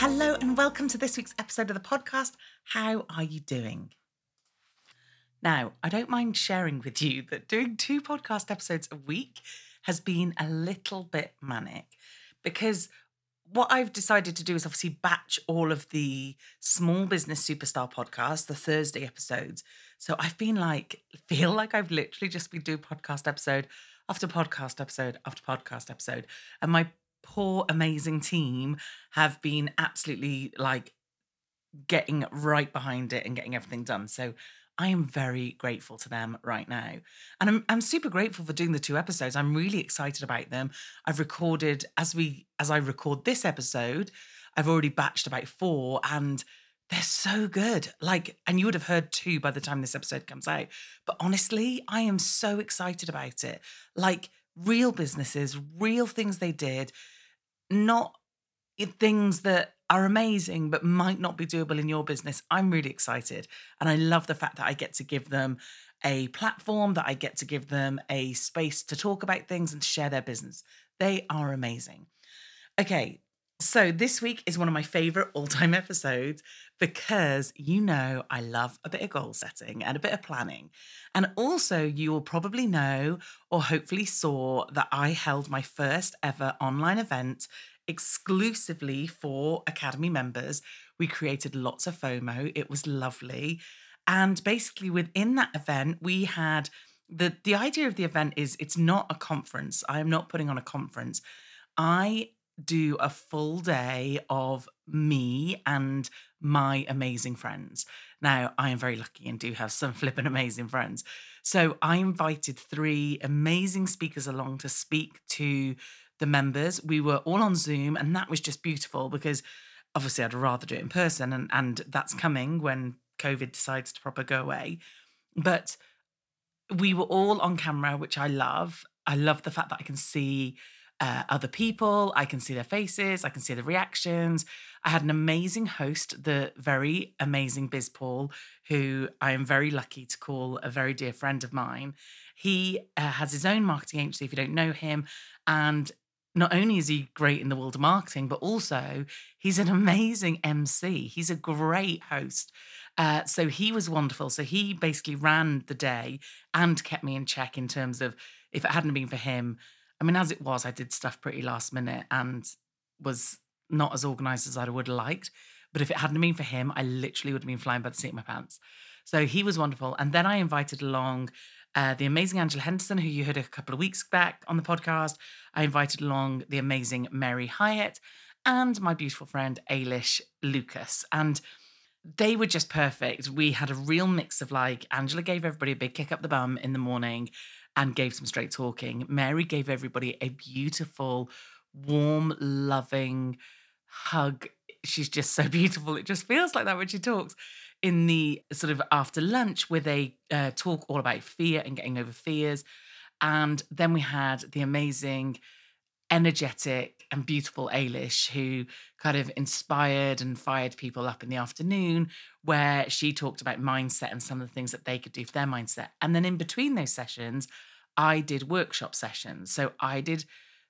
Hello, and welcome to this week's episode of the podcast. How are you doing? Now, I don't mind sharing with you that doing 2 podcast episodes a week has been a little bit manic, because what I've decided to do is obviously batch all of the Small Business Superstar podcasts, the Thursday episodes. So I've been like, feel like I've literally just been doing podcast episode after podcast episode after podcast episode. And my poor, amazing team have been absolutely like getting right behind it and getting everything done. So I am very grateful to them right now. And I'm super grateful for doing the 2 episodes. I'm really excited about them. I've recorded, as I record this episode, I've already batched about 4, and they're so good. Like, and you would have heard 2 by the time this episode comes out. But honestly, I am so excited about it. Like, real businesses, real things they did, not things that are amazing but might not be doable in your business. I'm really excited, and I love the fact that I get to give them a platform, that I get to give them a space to talk about things and to share their business. They are amazing. Okay, So this week is one of my favourite all-time episodes because, you know, I love a bit of goal setting and a bit of planning. And also you will probably know or hopefully saw that I held my first ever online event exclusively for Academy members. We created lots of FOMO. It was lovely. And basically within that event, we had the idea of the event is it's not a conference. I am not putting on a conference. I do a full day of me and my amazing friends. Now, I am very lucky and do have some flippin' amazing friends. So I invited 3 amazing speakers along to speak to the members. We were all on Zoom, and that was just beautiful because obviously I'd rather do it in person, and that's coming when COVID decides to proper go away. But we were all on camera, which I love. I love the fact that I can see other people, I can see their faces, I can see the reactions. I had an amazing host, the very amazing Biz Paul, who I am very lucky to call a very dear friend of mine. He has his own marketing agency, if you don't know him, and not only is he great in the world of marketing, but also he's an amazing MC. He's a great host. So he was wonderful. So he basically ran the day and kept me in check in terms of if it hadn't been for him. I mean, as it was, I did stuff pretty last minute and was not as organised as I would have liked. But if it hadn't been for him, I literally would have been flying by the seat of my pants. So he was wonderful. And then I invited along the amazing Angela Henderson, who you heard a couple of weeks back on the podcast. I invited along the amazing Mary Hyatt and my beautiful friend Ailish Lucas. And they were just perfect. We had a real mix of, like, Angela gave everybody a big kick up the bum in the morning and gave some straight talking. Mary gave everybody a beautiful, warm, loving hug. She's just so beautiful. It just feels like that when she talks. In the sort of after lunch where they talk all about fear and getting over fears. And then we had the amazing, energetic and beautiful Ailish, who kind of inspired and fired people up in the afternoon, where she talked about mindset and some of the things that they could do for their mindset. And then in between those sessions, I did workshop sessions. So I did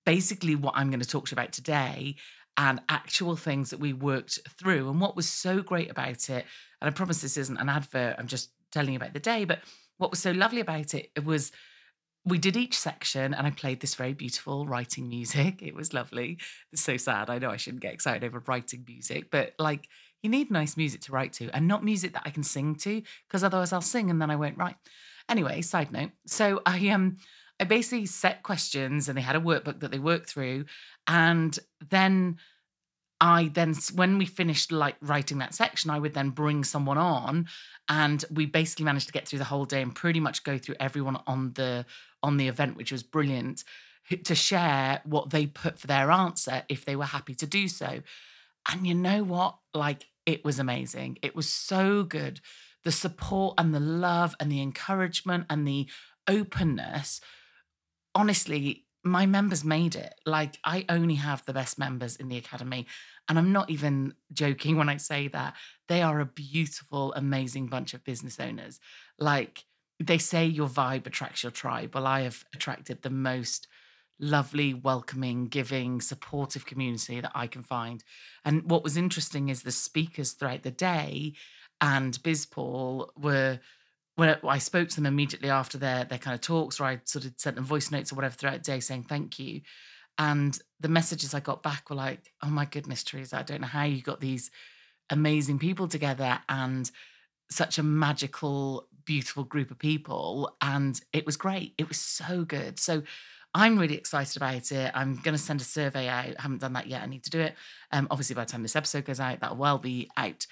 basically what I'm going to talk to you about today, and actual things that we worked through. And what was so great about it, and I promise this isn't an advert, I'm just telling you about the day, but what was so lovely about it, it was we did each section and I played this very beautiful writing music. It was lovely. It's so sad. I know I shouldn't get excited over writing music, but, like, you need nice music to write to and not music that I can sing to, because otherwise I'll sing and then I won't write. Anyway, side note. So I basically set questions and they had a workbook that they worked through. And then when we finished, like, writing that section, I would then bring someone on, and we basically managed to get through the whole day and pretty much go through everyone on the event, which was brilliant, to share what they put for their answer if they were happy to do so. And you know what? Like, it was amazing. It was so good. The support and the love and the encouragement and the openness. Honestly, my members made it. Like, I only have the best members in the Academy. And I'm not even joking when I say that. They are a beautiful, amazing bunch of business owners. Like, they say your vibe attracts your tribe. Well, I have attracted the most lovely, welcoming, giving, supportive community that I can find. And what was interesting is the speakers throughout the day and Biz Paul were... When I spoke to them immediately after their kind of talks, or I sort of sent them voice notes or whatever throughout the day saying thank you. And the messages I got back were like, oh my goodness, Teresa, I don't know how you got these amazing people together and such a magical, beautiful group of people. And it was great. It was so good. So I'm really excited about it. I'm going to send a survey out. I haven't done that yet. I need to do it. Obviously, by the time this episode goes out, that'll well be out.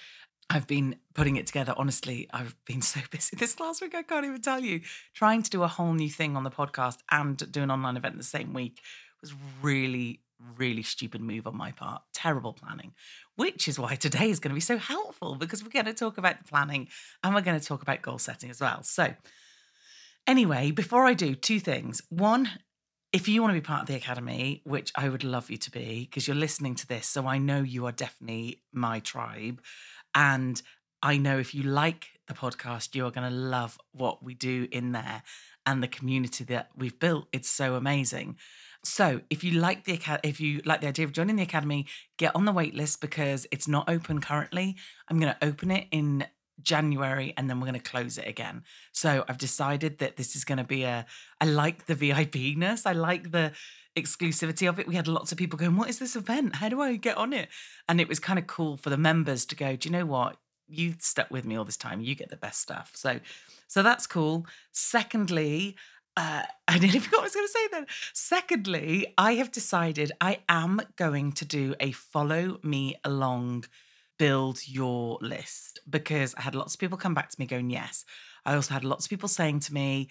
I've been putting it together. Honestly, I've been so busy this last week, I can't even tell you. Trying to do a whole new thing on the podcast and do an online event the same week was really, really stupid move on my part. Terrible planning, which is why today is going to be so helpful, because we're going to talk about the planning and we're going to talk about goal setting as well. So anyway, before I do, 2 things. 1, if you want to be part of the Academy, which I would love you to be, because you're listening to this, so I know you are definitely my tribe. And I know if you like the podcast, you are going to love what we do in there and the community that we've built. It's so amazing. So if you like the idea of joining the Academy, get on the wait list because it's not open currently. I'm going to open it in January and then we're going to close it again. So I've decided that this is going to be I like the VIP-ness. I like the exclusivity of it. We had lots of people going, what is this event? How do I get on it? And it was kind of cool for the members to go, do you know what? You stuck with me all this time. You get the best stuff. So that's cool. Secondly, I nearly forgot what I was going to say then. Secondly, I have decided I am going to do a follow me along build your list because I had lots of people come back to me going, yes. I also had lots of people saying to me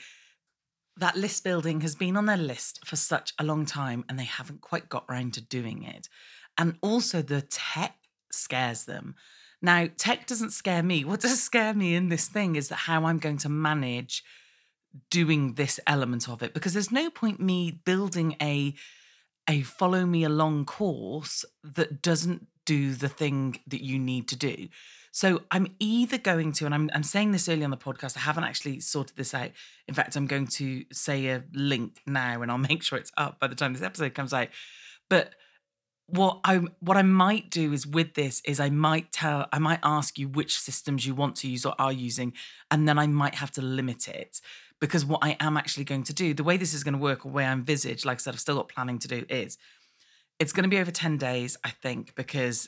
that list building has been on their list for such a long time and they haven't quite got around to doing it. And also the tech scares them. Now, tech doesn't scare me. What does scare me in this thing is how I'm going to manage doing this element of it, because there's no point me building a follow me along course that doesn't do the thing that you need to do. So I'm either going to, and I'm saying this early on the podcast, I haven't actually sorted this out. In fact, I'm going to say a link now and I'll make sure it's up by the time this episode comes out. But what I might do is with this is I might ask you which systems you want to use or are using, and then I might have to limit it. Because what I am actually going to do, the way this is going to work, the way I envisage, like I said, I've still got planning to do, is it's going to be over 10 days, I think, because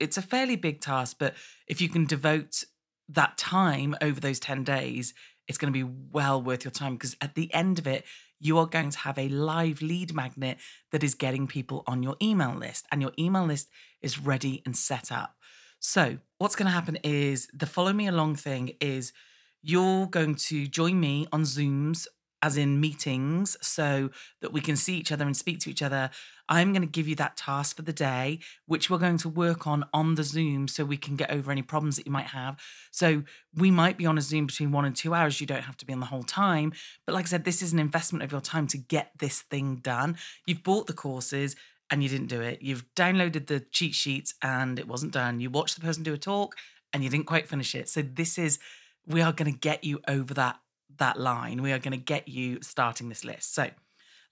it's a fairly big task. But if you can devote that time over those 10 days, it's going to be well worth your time, because at the end of it, you are going to have a live lead magnet that is getting people on your email list, and your email list is ready and set up. So what's going to happen is the follow me along thing is you're going to join me on Zooms, as in meetings, so that we can see each other and speak to each other. I'm going to give you that task for the day, which we're going to work on the Zoom so we can get over any problems that you might have. So we might be on a Zoom between 1 and 2 hours. You don't have to be on the whole time. But like I said, this is an investment of your time to get this thing done. You've bought the courses and you didn't do it. You've downloaded the cheat sheets and it wasn't done. You watched the person do a talk and you didn't quite finish it. So we are going to get you over that line. We are going to get you starting this list. So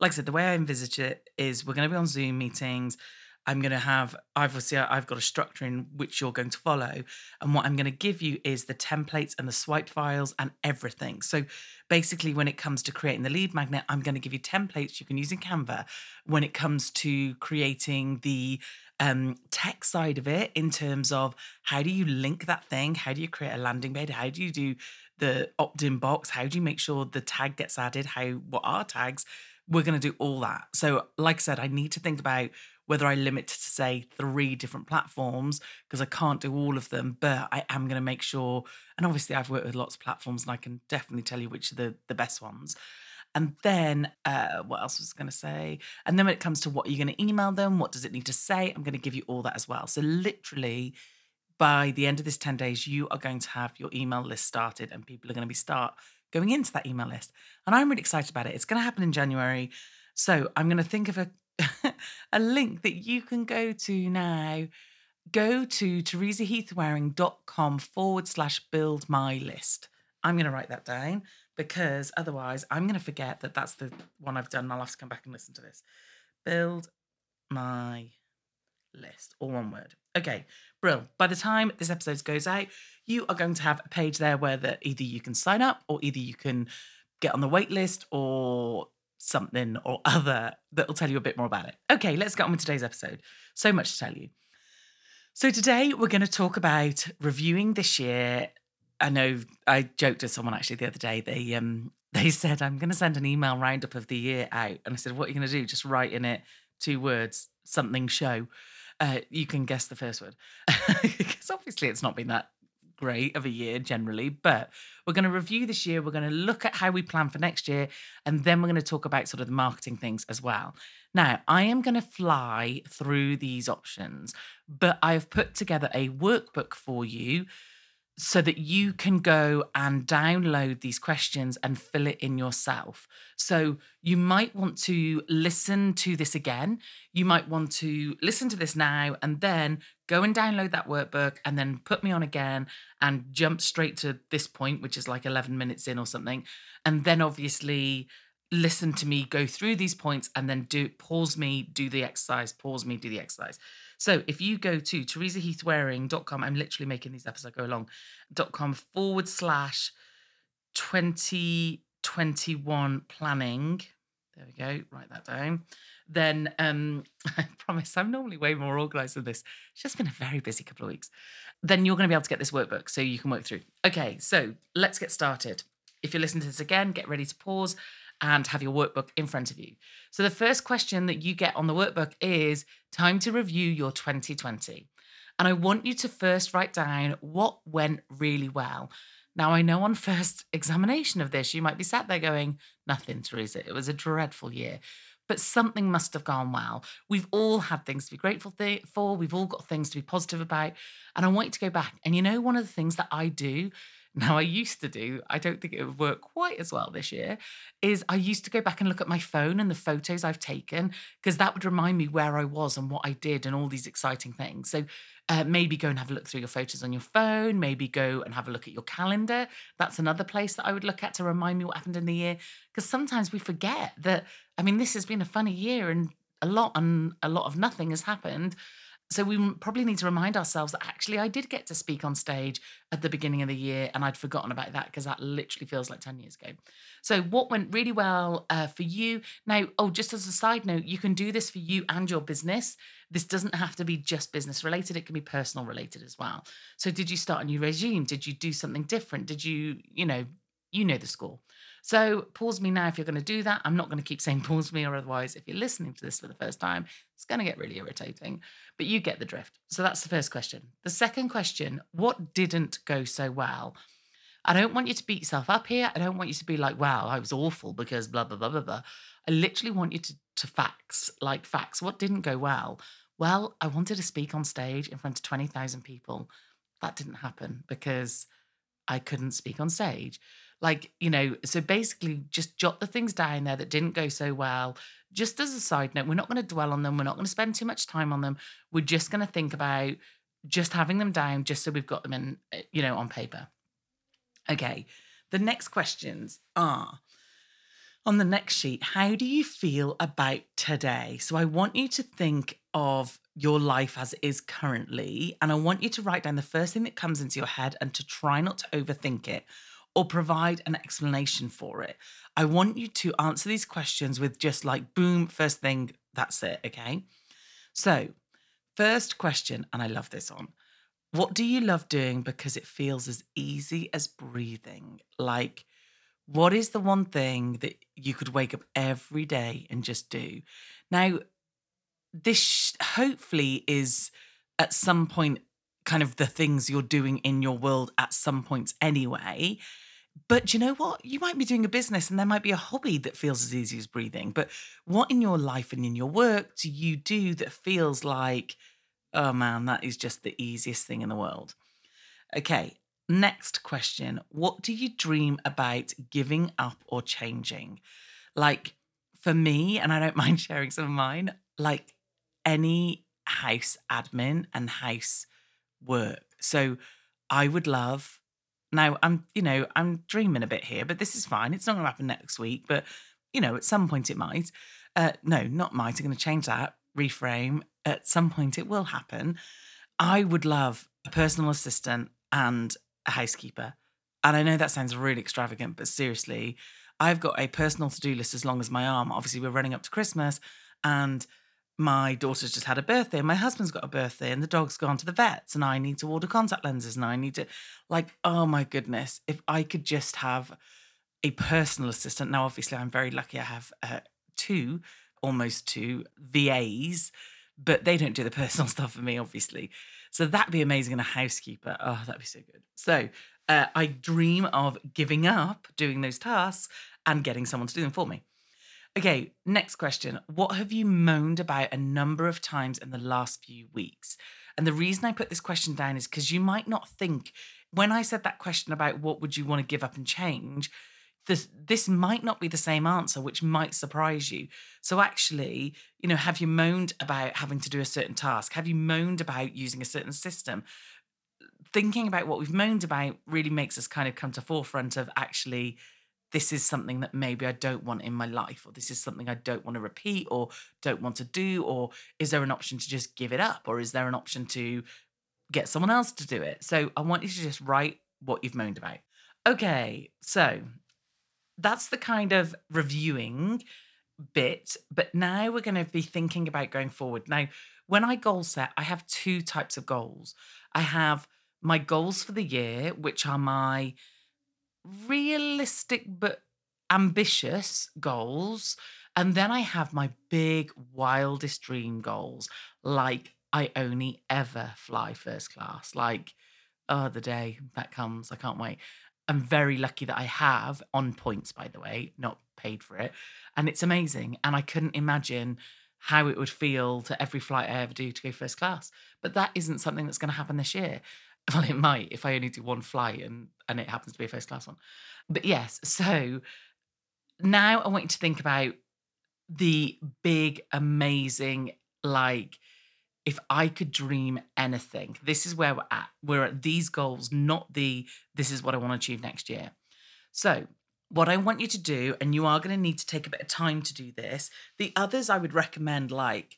like I said, the way I envisage it is we're going to be on Zoom meetings. I've got a structure in which you're going to follow. And what I'm going to give you is the templates and the swipe files and everything. So basically when it comes to creating the lead magnet, I'm going to give you templates you can use in Canva. When it comes to creating the tech side of it, in terms of how do you link that thing? How do you create a landing page? How do you do the opt-in box? How do you make sure the tag gets added? What are tags? We're going to do all that. So like I said, I need to think about whether I limit to say 3 different platforms, because I can't do all of them, but I am going to make sure, and obviously I've worked with lots of platforms and I can definitely tell you which are the best ones. And then what else was I going to say? And then when it comes to what you're going to email them, what does it need to say? I'm going to give you all that as well. So literally by the end of this 10 days, you are going to have your email list started and people are going to be start going into that email list. And I'm really excited about it. It's going to happen in January. So I'm going to think of a link that you can go to now. Go to teresaheathwaring.com/build-my-list. I'm going to write that down because otherwise I'm going to forget that that's the one I've done. I'll have to come back and listen to this. Build my list, all one word. Okay, brill. By the time this episode goes out, you are going to have a page there where either you can sign up or either you can get on the wait list or something or other that will tell you a bit more about it. Okay, let's get on with today's episode. So much to tell you. So today we're going to talk about reviewing this year. I know I joked with someone actually the other day. They said, I'm going to send an email roundup of the year out. And I said, what are you going to do? Just write in it 2 words, something show. You can guess the first word. Because obviously it's not been that great of a year generally, but we're going to review this year. We're going to look at how we plan for next year. And then we're going to talk about sort of the marketing things as well. Now, I am going to fly through these options, but I have put together a workbook for you so that you can go and download these questions and fill it in yourself. So you might want to listen to this again. You might want to listen to this now and then go and download that workbook and then put me on again and jump straight to this point, which is like 11 minutes in or something. And then obviously listen to me go through these points and then pause me, do the exercise. So if you go to teresaheathwaring.com, I'm literally making these up as I go along, .com/2021planning. There we go. Write that down. Then I promise I'm normally way more organised than this. It's just been a very busy couple of weeks. Then you're going to be able to get this workbook so you can work through. Okay, so let's get started. If you're listening to this again, get ready to pause and have your workbook in front of you. So the first question that you get on the workbook is time to review your 2020. And I want you to first write down what went really well. Now, I know on first examination of this, you might be sat there going, nothing, Teresa, it was a dreadful year. But something must have gone well. We've all had things to be grateful for. We've all got things to be positive about. And I want you to go back. And you know, one of the things that I do, now I used to do, I don't think it would work quite as well this year, is I used to go back and look at my phone and the photos I've taken, because that would remind me where I was and what I did and all these exciting things. So maybe go and have a look through your photos on your phone, maybe go and have a look at your calendar. That's another place that I would look at to remind me what happened in the year, because sometimes we forget that, I mean, this has been a funny year and a lot of nothing has happened. So we probably need to remind ourselves that actually I did get to speak on stage at the beginning of the year and I'd forgotten about that because that literally feels like 10 years ago. So what went really well for you? Now, just as a side note, you can do this for you and your business. This doesn't have to be just business related. It can be personal related as well. So did you start a new regime? Did you do something different? Did you know the score. So pause me now if you're going to do that. I'm not going to keep saying pause me, or otherwise, if you're listening to this for the first time, it's going to get really irritating, but you get the drift. So that's the first question. The second question, what didn't go so well? I don't want you to beat yourself up here. I don't want you to be like, wow, I was awful because blah, blah, blah, blah, blah. I literally want you to facts. What didn't go well? Well, I wanted to speak on stage in front of 20,000 people. That didn't happen because I couldn't speak on stage. So basically just jot the things down there that didn't go so well. Just as a side note, we're not going to dwell on them. We're not going to spend too much time on them. We're just going to think about just having them down just so we've got them in, on paper. Okay. The next questions are on the next sheet. How do you feel about today? So I want you to think of your life as it is currently, and I want you to write down the first thing that comes into your head and to try not to overthink it or provide an explanation for it. I want you to answer these questions with just like, boom, first thing, that's it, okay? So first question, and I love this one, what do you love doing because it feels as easy as breathing? Like, what is the one thing that you could wake up every day and just do? Now, this hopefully is at some point kind of the things you're doing in your world at some points anyway. But you know what? You might be doing a business and there might be a hobby that feels as easy as breathing. But what in your life and in your work do you do that feels like, oh man, that is just the easiest thing in the world? Okay, next question. What do you dream about giving up or changing? Like for me, and I don't mind sharing some of mine, like any house admin and house work. So I would love, now I'm dreaming a bit here, but this is fine. It's not going to happen next week, but at some point it might. I'm going to change that, reframe. At some point it will happen. I would love a personal assistant and a housekeeper. And I know that sounds really extravagant, but seriously, I've got a personal to-do list as long as my arm. Obviously we're running up to Christmas and my daughter's just had a birthday and my husband's got a birthday and the dog's gone to the vets and I need to order contact lenses and I need to, oh my goodness, if I could just have a personal assistant. Now, obviously I'm very lucky. I have almost two VAs, but they don't do the personal stuff for me, obviously. So that'd be amazing. And a housekeeper. Oh, that'd be so good. So I dream of giving up doing those tasks and getting someone to do them for me. Okay, next question. What have you moaned about a number of times in the last few weeks? And the reason I put this question down is because you might not think, when I said that question about what would you want to give up and change, this might not be the same answer, which might surprise you. So actually, have you moaned about having to do a certain task? Have you moaned about using a certain system? Thinking about what we've moaned about really makes us kind of come to forefront of actually this is something that maybe I don't want in my life, or this is something I don't want to repeat or don't want to do, or is there an option to just give it up, or is there an option to get someone else to do it? So I want you to just write what you've moaned about. Okay, so that's the kind of reviewing bit, but now we're going to be thinking about going forward. Now, when I goal set, I have two types of goals. I have my goals for the year, which are my realistic but ambitious goals. And then I have my big, wildest dream goals, like I only ever fly first class, like, oh, the day that comes, I can't wait. I'm very lucky that I have, on points, by the way, not paid for it. And it's amazing. And I couldn't imagine how it would feel to every flight I ever do to go first class. But that isn't something that's going to happen this year. Well, it might if I only do one flight and it happens to be a first class one. But yes, so now I want you to think about the big, amazing, like, if I could dream anything, this is where we're at. We're at these goals, not the, this is what I want to achieve next year. So what I want you to do, and you are going to need to take a bit of time to do this. The others I would recommend, like,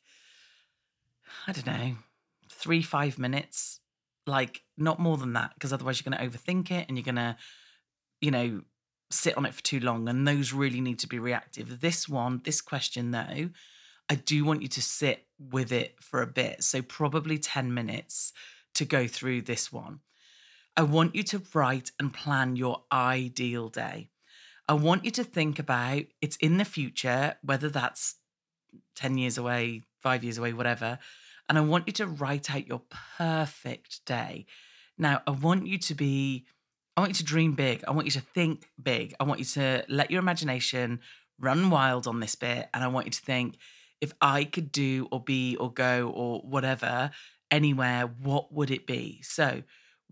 I don't know, 3-5 minutes, like not more than that, because otherwise you're going to overthink it and you're going to, you know, sit on it for too long. And those really need to be reactive. This one, this question though, I do want you to sit with it for a bit. So probably 10 minutes to go through this one. I want you to write and plan your ideal day. I want you to think about it's in the future, whether that's 10 years away, 5 years away, whatever. And I want you to write out your perfect day. Now, I want you to dream big. I want you to think big. I want you to let your imagination run wild on this bit. And I want you to think, if I could do or be or go or whatever, anywhere, what would it be? So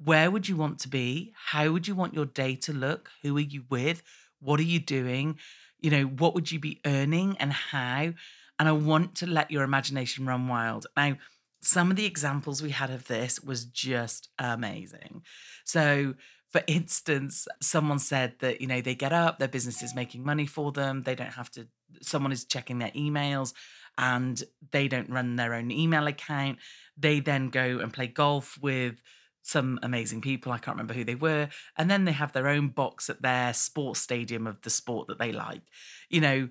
where would you want to be? How would you want your day to look? Who are you with? What are you doing? You know, what would you be earning and how? And I want to let your imagination run wild. Now, some of the examples we had of this was just amazing. So for instance, someone said that, you know, they get up, their business is making money for them. They don't have to, someone is checking their emails and they don't run their own email account. They then go and play golf with some amazing people. I can't remember who they were. And then they have their own box at their sports stadium of the sport that they like, you know,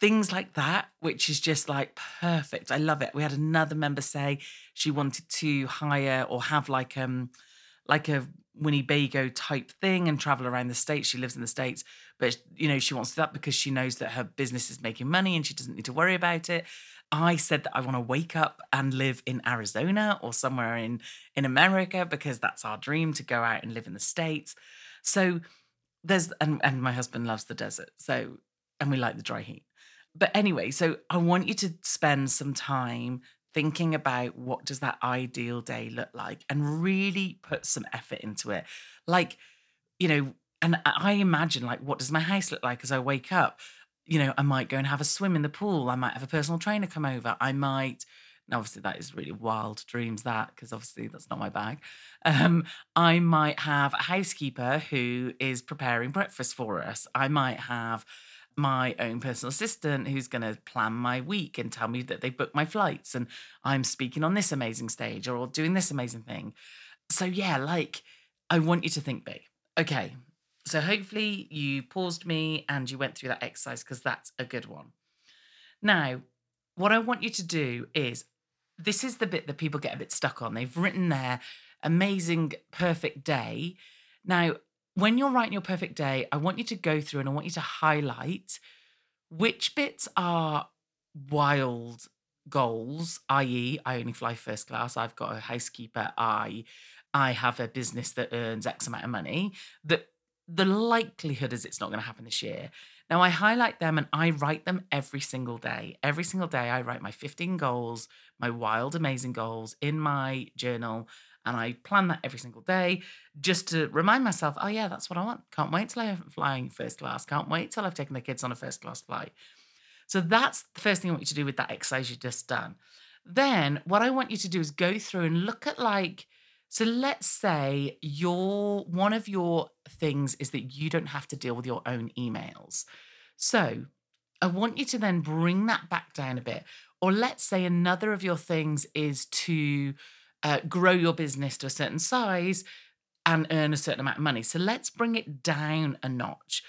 things like that, which is just like perfect. I love it. We had another member say she wanted to hire or have like a Winnebago type thing and travel around the States. She lives in the States, but you know, she wants to do that because she knows that her business is making money and she doesn't need to worry about it. I said that I want to wake up and live in Arizona or somewhere in America because that's our dream, to go out and live in the States. So there's, and my husband loves the desert. So, and we like the dry heat. But anyway, so I want you to spend some time thinking about what does that ideal day look like and really put some effort into it. Like, you know, and I imagine like, what does my house look like as I wake up? You know, I might go and have a swim in the pool. I might have a personal trainer come over. I might, and obviously that is really wild dreams that, because obviously that's not my bag. I might have a housekeeper who is preparing breakfast for us. I might have my own personal assistant who's going to plan my week and tell me that they booked my flights and I'm speaking on this amazing stage or doing this amazing thing. So yeah, like I want you to think big. Okay. So hopefully you paused me and you went through that exercise because that's a good one. Now, what I want you to do is, this is the bit that people get a bit stuck on. They've written their amazing, perfect day. Now, when you're writing your perfect day, I want you to go through and I want you to highlight which bits are wild goals, i.e. I only fly first class, I've got a housekeeper, I have a business that earns X amount of money, that the likelihood is it's not going to happen this year. Now I highlight them and I write them every single day. Every single day I write my 15 goals, my wild, amazing goals in my journal. And I plan that every single day just to remind myself, oh yeah, that's what I want. Can't wait till I'm flying first class. Can't wait till I've taken the kids on a first class flight. So that's the first thing I want you to do with that exercise you've just done. Then what I want you to do is go through and look at like So let's say one of your things is that you don't have to deal with your own emails. So I want you to then bring that back down a bit. Or let's say another of your things is to grow your business to a certain size and earn a certain amount of money. So let's bring it down a notch.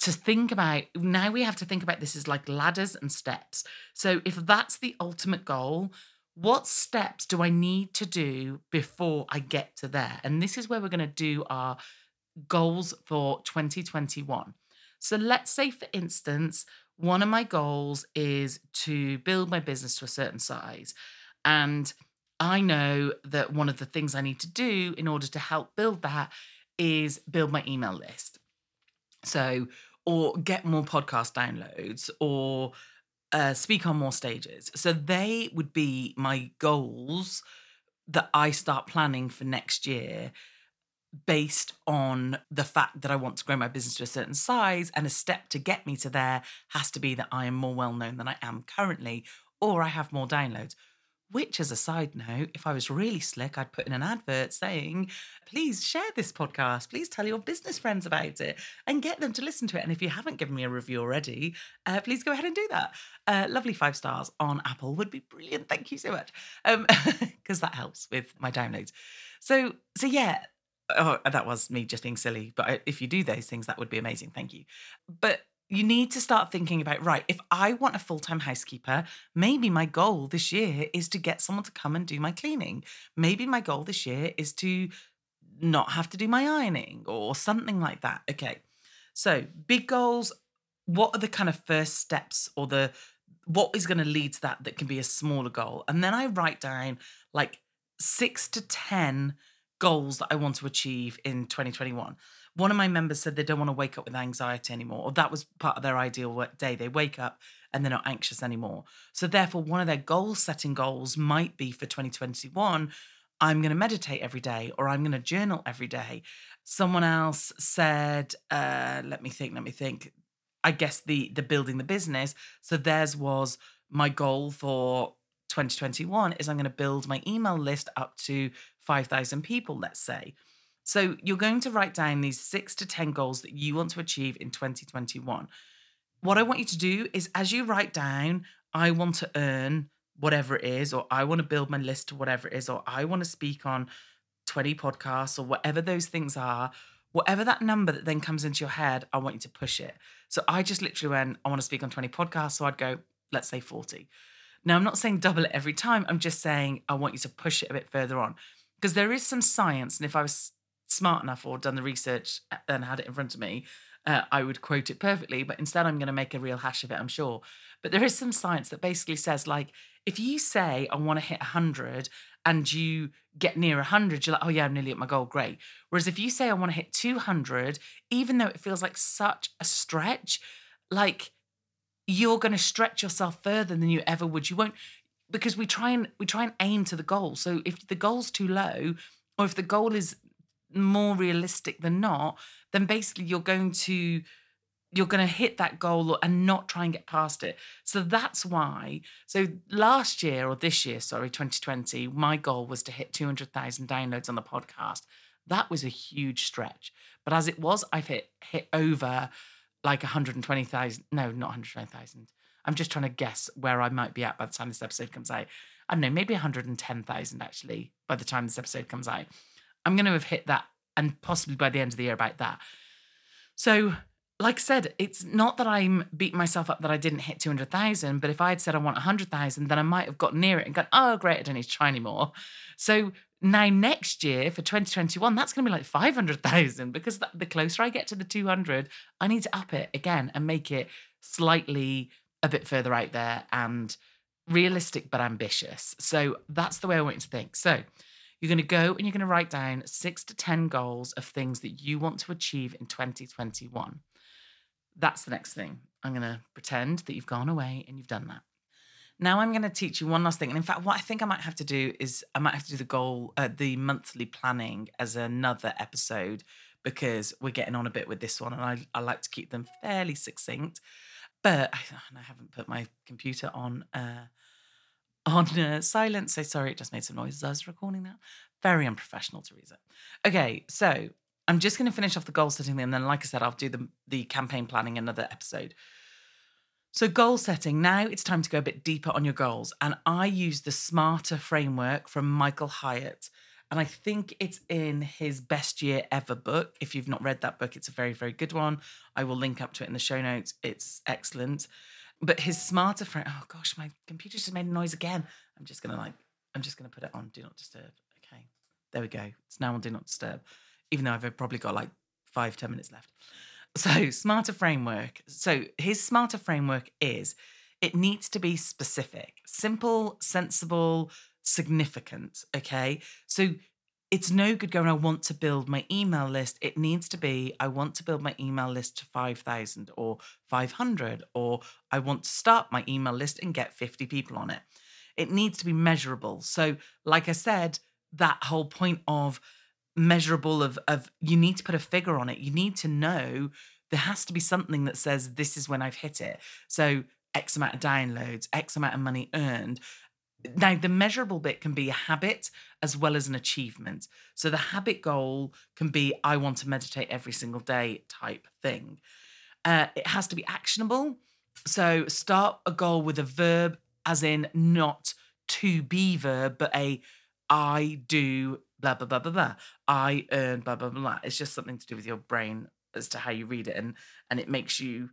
To think about, now we have to think about this as like ladders and steps. So if that's the ultimate goal, what steps do I need to do before I get to there? And this is where we're going to do our goals for 2021. So let's say, for instance, one of my goals is to build my business to a certain size. And I know that one of the things I need to do in order to help build that is build my email list. So, or get more podcast downloads, or speak on more stages. So they would be my goals that I start planning for next year based on the fact that I want to grow my business to a certain size, and a step to get me to there has to be that I am more well-known than I am currently, or I have more downloads. Which, as a side note, if I was really slick, I'd put in an advert saying, please share this podcast, please tell your business friends about it and get them to listen to it. And if you haven't given me a review already, please go ahead and do that. Lovely 5 stars on Apple would be brilliant. Thank you so much. Because that helps with my downloads. So yeah, oh, that was me just being silly. But if you do those things, that would be amazing. Thank you. But you need to start thinking about, right, if I want a full-time housekeeper, maybe my goal this year is to get someone to come and do my cleaning. Maybe my goal this year is to not have to do my ironing or something like that. Okay, so big goals. What are the kind of first steps, or what is going to lead to that can be a smaller goal? And then I write down like 6 to 10 goals that I want to achieve in 2021. One of my members said they don't want to wake up with anxiety anymore, or that was part of their ideal day. They wake up and they're not anxious anymore. So therefore, one of their goal-setting goals might be for 2021, I'm going to meditate every day, or I'm going to journal every day. Someone else said, let me think. I guess the building the business. So theirs was, my goal for 2021 is I'm going to build my email list up to 5,000 people, let's say. So you're going to write down these 6 to 10 goals that you want to achieve in 2021. What I want you to do is, as you write down, I want to earn whatever it is, or I want to build my list to whatever it is, or I want to speak on 20 podcasts, or whatever those things are, whatever that number that then comes into your head, I want you to push it. So I just literally went, I want to speak on 20 podcasts. So I'd go, let's say 40. Now, I'm not saying double it every time. I'm just saying I want you to push it a bit further on, because there is some science. And if I was smart enough or done the research and had it in front of me, I would quote it perfectly, but instead I'm going to make a real hash of it, I'm sure. But there is some science that basically says, like, if you say, I want to hit 100 and you get near 100, you're like, oh yeah, I'm nearly at my goal, great. Whereas if you say, I want to hit 200, even though it feels like such a stretch, like, you're going to stretch yourself further than you ever would. You won't, because we try and aim to the goal. So if the goal's too low, or if the goal is more realistic than not, then basically you're going to hit that goal and not try and get past it. So that's why, so last year, or this year, sorry, 2020, my goal was to hit 200,000 downloads on the podcast. That was a huge stretch. But as it was, I've hit over like 120,000. No, not 120,000. I'm just trying to guess where I might be at by the time this episode comes out. I don't know, maybe 110,000 actually by the time this episode comes out. I'm going to have hit that, and possibly by the end of the year about that. So, like I said, it's not that I'm beating myself up that I didn't hit 200,000, but if I had said I want 100,000, then I might have got near it and gone, oh, great, I don't need to try anymore. So now next year for 2021, that's going to be like 500,000, because the closer I get to the 200, I need to up it again and make it slightly a bit further out there and realistic but ambitious. So that's the way I want you to think. So you're going to go and you're going to write down 6 to 10 goals of things that you want to achieve in 2021. That's the next thing. I'm going to pretend that you've gone away and you've done that. Now I'm going to teach you one last thing. And in fact, what I think I might have to do is I might have to do the monthly planning as another episode, because we're getting on a bit with this one, and I like to keep them fairly succinct. But I haven't put my computer on silence, so sorry, it just made some noises as I was recording that. Very unprofessional, Teresa. Okay, so I'm just going to finish off the goal setting thing, and then, like I said, I'll do the campaign planning in another episode. So goal setting, now it's time to go a bit deeper on your goals. And I use the Smarter framework from Michael Hyatt. And I think it's in his Best Year Ever book. If you've not read that book, it's a very, very good one. I will link up to it in the show notes. It's excellent. But his Smarter framework, oh gosh, my computer just made a noise again. I'm just going to put it on Do Not Disturb. Okay, there we go. It's now on Do Not Disturb, even though I've probably got like 5-10 minutes left. So Smarter framework. So his Smarter framework is it needs to be specific, simple, sensible, significant. Okay. So it's no good going, I want to build my email list. It needs to be, I want to build my email list to 5,000 or 500, or I want to start my email list and get 50 people on it. It needs to be measurable. So like I said, that whole point of measurable of you need to put a figure on it. You need to know, there has to be something that says this is when I've hit it. So X amount of downloads, X amount of money earned. Now the measurable bit can be a habit as well as an achievement. So the habit goal can be I want to meditate every single day type thing. It has to be actionable. So start a goal with a verb, as in not to be verb, but a I do blah, blah, blah, blah, blah. I earn blah, blah, blah. It's just something to do with your brain as to how you read it. And it makes you,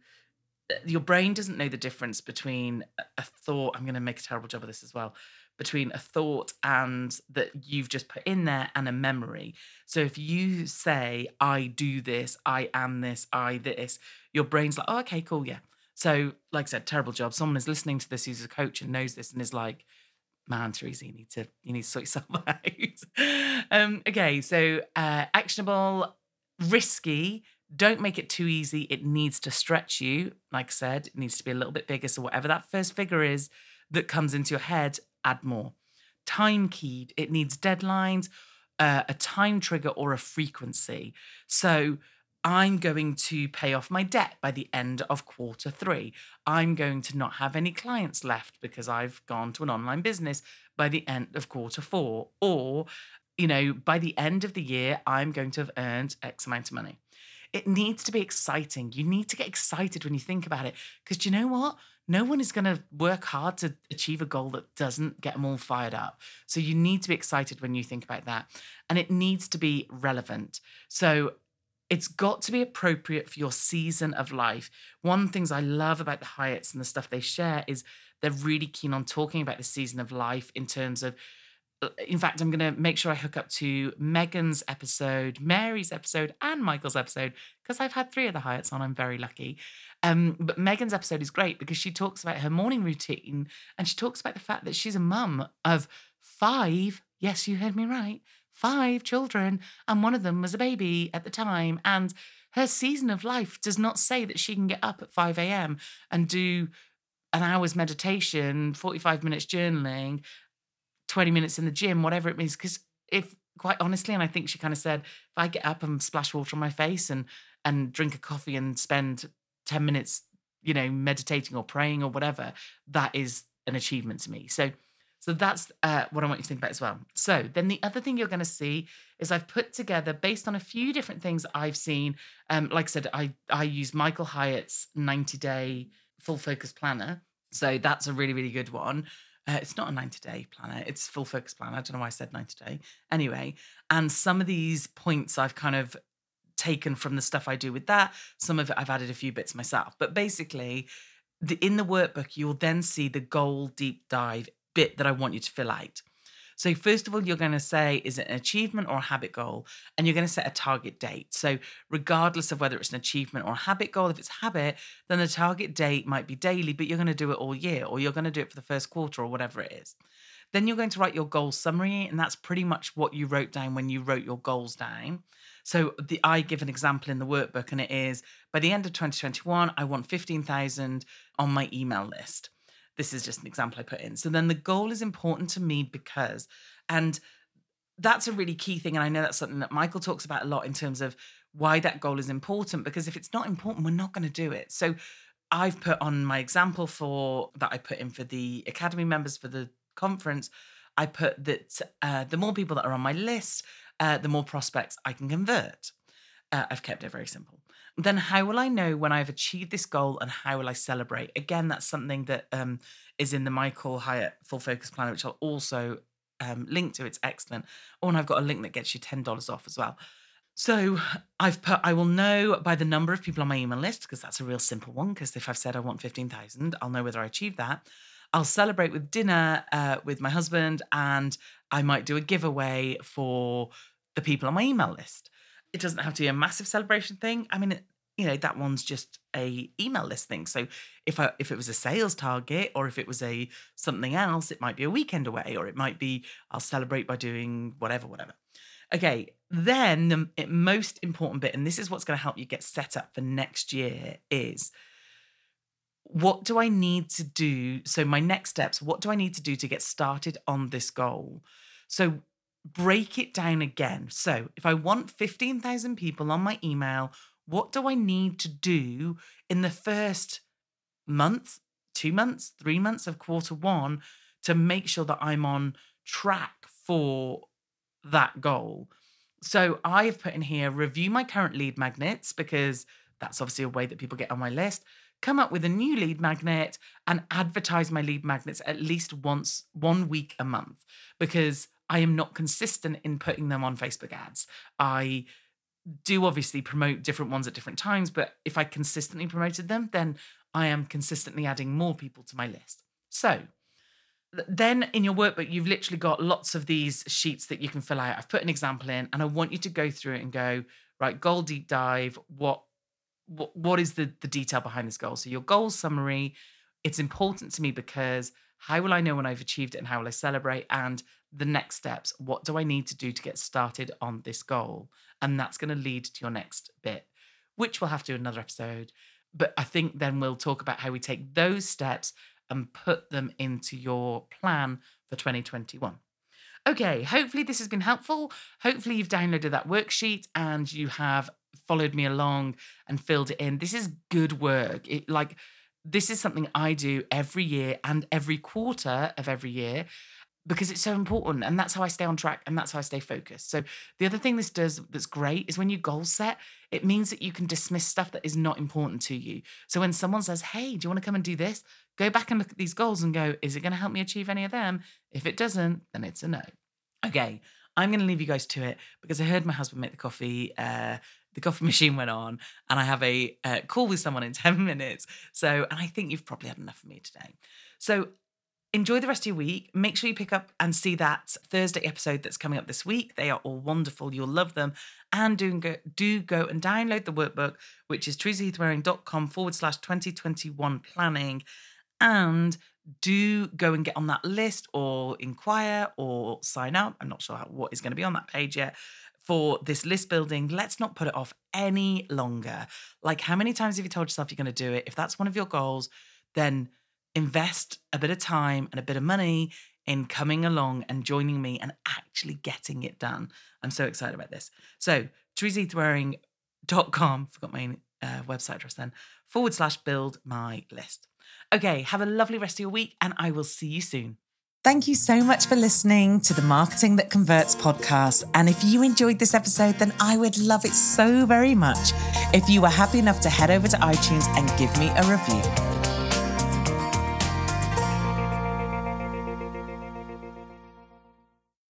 your brain doesn't know the difference between a thought, I'm going to make a terrible job of this as well, between a thought and that you've just put in there and a memory. So if you say, I do this, I am this, I this, your brain's like, oh, okay, cool, yeah. So like I said, terrible job. Someone is listening to this who's a coach and knows this and is like, man, Teresa, you need to sort yourself out. Okay, so actionable, risky. Don't make it too easy. It needs to stretch you. Like I said, it needs to be a little bit bigger. So whatever that first figure is that comes into your head, add more. Time keyed. It needs deadlines, a time trigger, or a frequency. So I'm going to pay off my debt by the end of Q3. I'm going to not have any clients left because I've gone to an online business by the end of Q4. Or, you know, by the end of the year, I'm going to have earned X amount of money. It needs to be exciting. You need to get excited when you think about it. Because do you know what? No one is going to work hard to achieve a goal that doesn't get them all fired up. So you need to be excited when you think about that. And it needs to be relevant. So it's got to be appropriate for your season of life. One of the things I love about the Hyatts and the stuff they share is they're really keen on talking about the season of life in terms of, in fact, I'm going to make sure I hook up to Megan's episode, Mary's episode, and Michael's episode, because I've had 3 of the Hyatts on. I'm very lucky. But Megan's episode is great because she talks about her morning routine and she talks about the fact that she's a mum of 5, yes, you heard me right, 5 children, and one of them was a baby at the time. And her season of life does not say that she can get up at 5 a.m. and do an hour's meditation, 45 minutes journaling, 20 minutes in the gym, whatever it means. Because if, quite honestly, and I think she kind of said, if I get up and splash water on my face and drink a coffee and spend 10 minutes, you know, meditating or praying or whatever, that is an achievement to me. So that's what I want you to think about as well. So then the other thing you're going to see is I've put together, based on a few different things I've seen, like I said, I use Michael Hyatt's 90-day full focus planner. So that's a really, really good one. It's not a 90-day planner. It's full focus planner. I don't know why I said 90-day. Anyway, and some of these points I've kind of taken from the stuff I do with that. Some of it I've added a few bits myself. But basically, in the workbook, you'll then see the goal deep dive bit that I want you to fill out. So first of all, you're going to say, is it an achievement or a habit goal? And you're going to set a target date. So regardless of whether it's an achievement or a habit goal, if it's a habit, then the target date might be daily, but you're going to do it all year, or you're going to do it for the first quarter or whatever it is. Then you're going to write your goal summary, and that's pretty much what you wrote down when you wrote your goals down. So I give an example in the workbook, and it is, by the end of 2021, I want 15,000 on my email list. This is just an example I put in. So then the goal is important to me because, and that's a really key thing. And I know that's something that Michael talks about a lot in terms of why that goal is important, because if it's not important, we're not going to do it. So I've put on my example for that I put in for the Academy members for the conference. I put that the more people that are on my list, the more prospects I can convert. I've kept it very simple. Then how will I know when I've achieved this goal and how will I celebrate? Again, that's something that is in the Michael Hyatt Full Focus Planner, which I'll also link to. It's excellent. Oh, and I've got a link that gets you $10 off as well. So I've put, I will know by the number of people on my email list, because that's a real simple one, because if I've said I want 15,000, I'll know whether I achieved that. I'll celebrate with dinner with my husband, and I might do a giveaway for the people on my email list. It doesn't have to be a massive celebration thing. I mean, that one's just a email list thing. So if it was a sales target, or if it was a something else, it might be a weekend away, or it might be I'll celebrate by doing whatever. Okay, then the most important bit, and this is what's going to help you get set up for next year, is what do I need to do? So my next steps, what do I need to do to get started on this goal? So break it down again. So if I want 15,000 people on my email, what do I need to do in the first month, 2 months, 3 months of quarter one to make sure that I'm on track for that goal? So I've put in here, review my current lead magnets, because that's obviously a way that people get on my list, come up with a new lead magnet, and advertise my lead magnets at least once, 1 week a month, because I am not consistent in putting them on Facebook ads. I do obviously promote different ones at different times, but if I consistently promoted them, then I am consistently adding more people to my list. So then in your workbook, you've literally got lots of these sheets that you can fill out. I've put an example in, and I want you to go through it and go, right, goal deep dive, what is the detail behind this goal? So your goal summary, it's important to me because how will I know when I've achieved it and how will I celebrate? And the next steps, what do I need to do to get started on this goal? And that's going to lead to your next bit, which we'll have to do another episode. But I think then we'll talk about how we take those steps and put them into your plan for 2021. Okay, hopefully this has been helpful. Hopefully you've downloaded that worksheet and you have followed me along and filled it in. This is good work. This is something I do every year and every quarter of every year, because it's so important, and that's how I stay on track, and that's how I stay focused. So the other thing this does that's great is when you goal set, it means that you can dismiss stuff that is not important to you. So when someone says, hey, do you want to come and do this? Go back and look at these goals and go, is it going to help me achieve any of them? If it doesn't, then it's a no. Okay, I'm going to leave you guys to it because I heard my husband make the coffee. The coffee machine went on, and I have a call with someone in 10 minutes. So, and I think you've probably had enough of me today. So enjoy the rest of your week. Make sure you pick up and see that Thursday episode that's coming up this week. They are all wonderful. You'll love them. And do go and download the workbook, which is teresaheathwaring.com/2021planning. And do go and get on that list or inquire or sign up. I'm not sure what is going to be on that page yet for this list building. Let's not put it off any longer. Like, how many times have you told yourself you're going to do it? If that's one of your goals, then invest a bit of time and a bit of money in coming along and joining me and actually getting it done. I'm so excited about this. So, teresaheathwaring.com, forgot my website address then, /build my list. Okay, have a lovely rest of your week, and I will see you soon. Thank you so much for listening to the Marketing That Converts podcast. And if you enjoyed this episode, then I would love it so very much if you were happy enough to head over to iTunes and give me a review.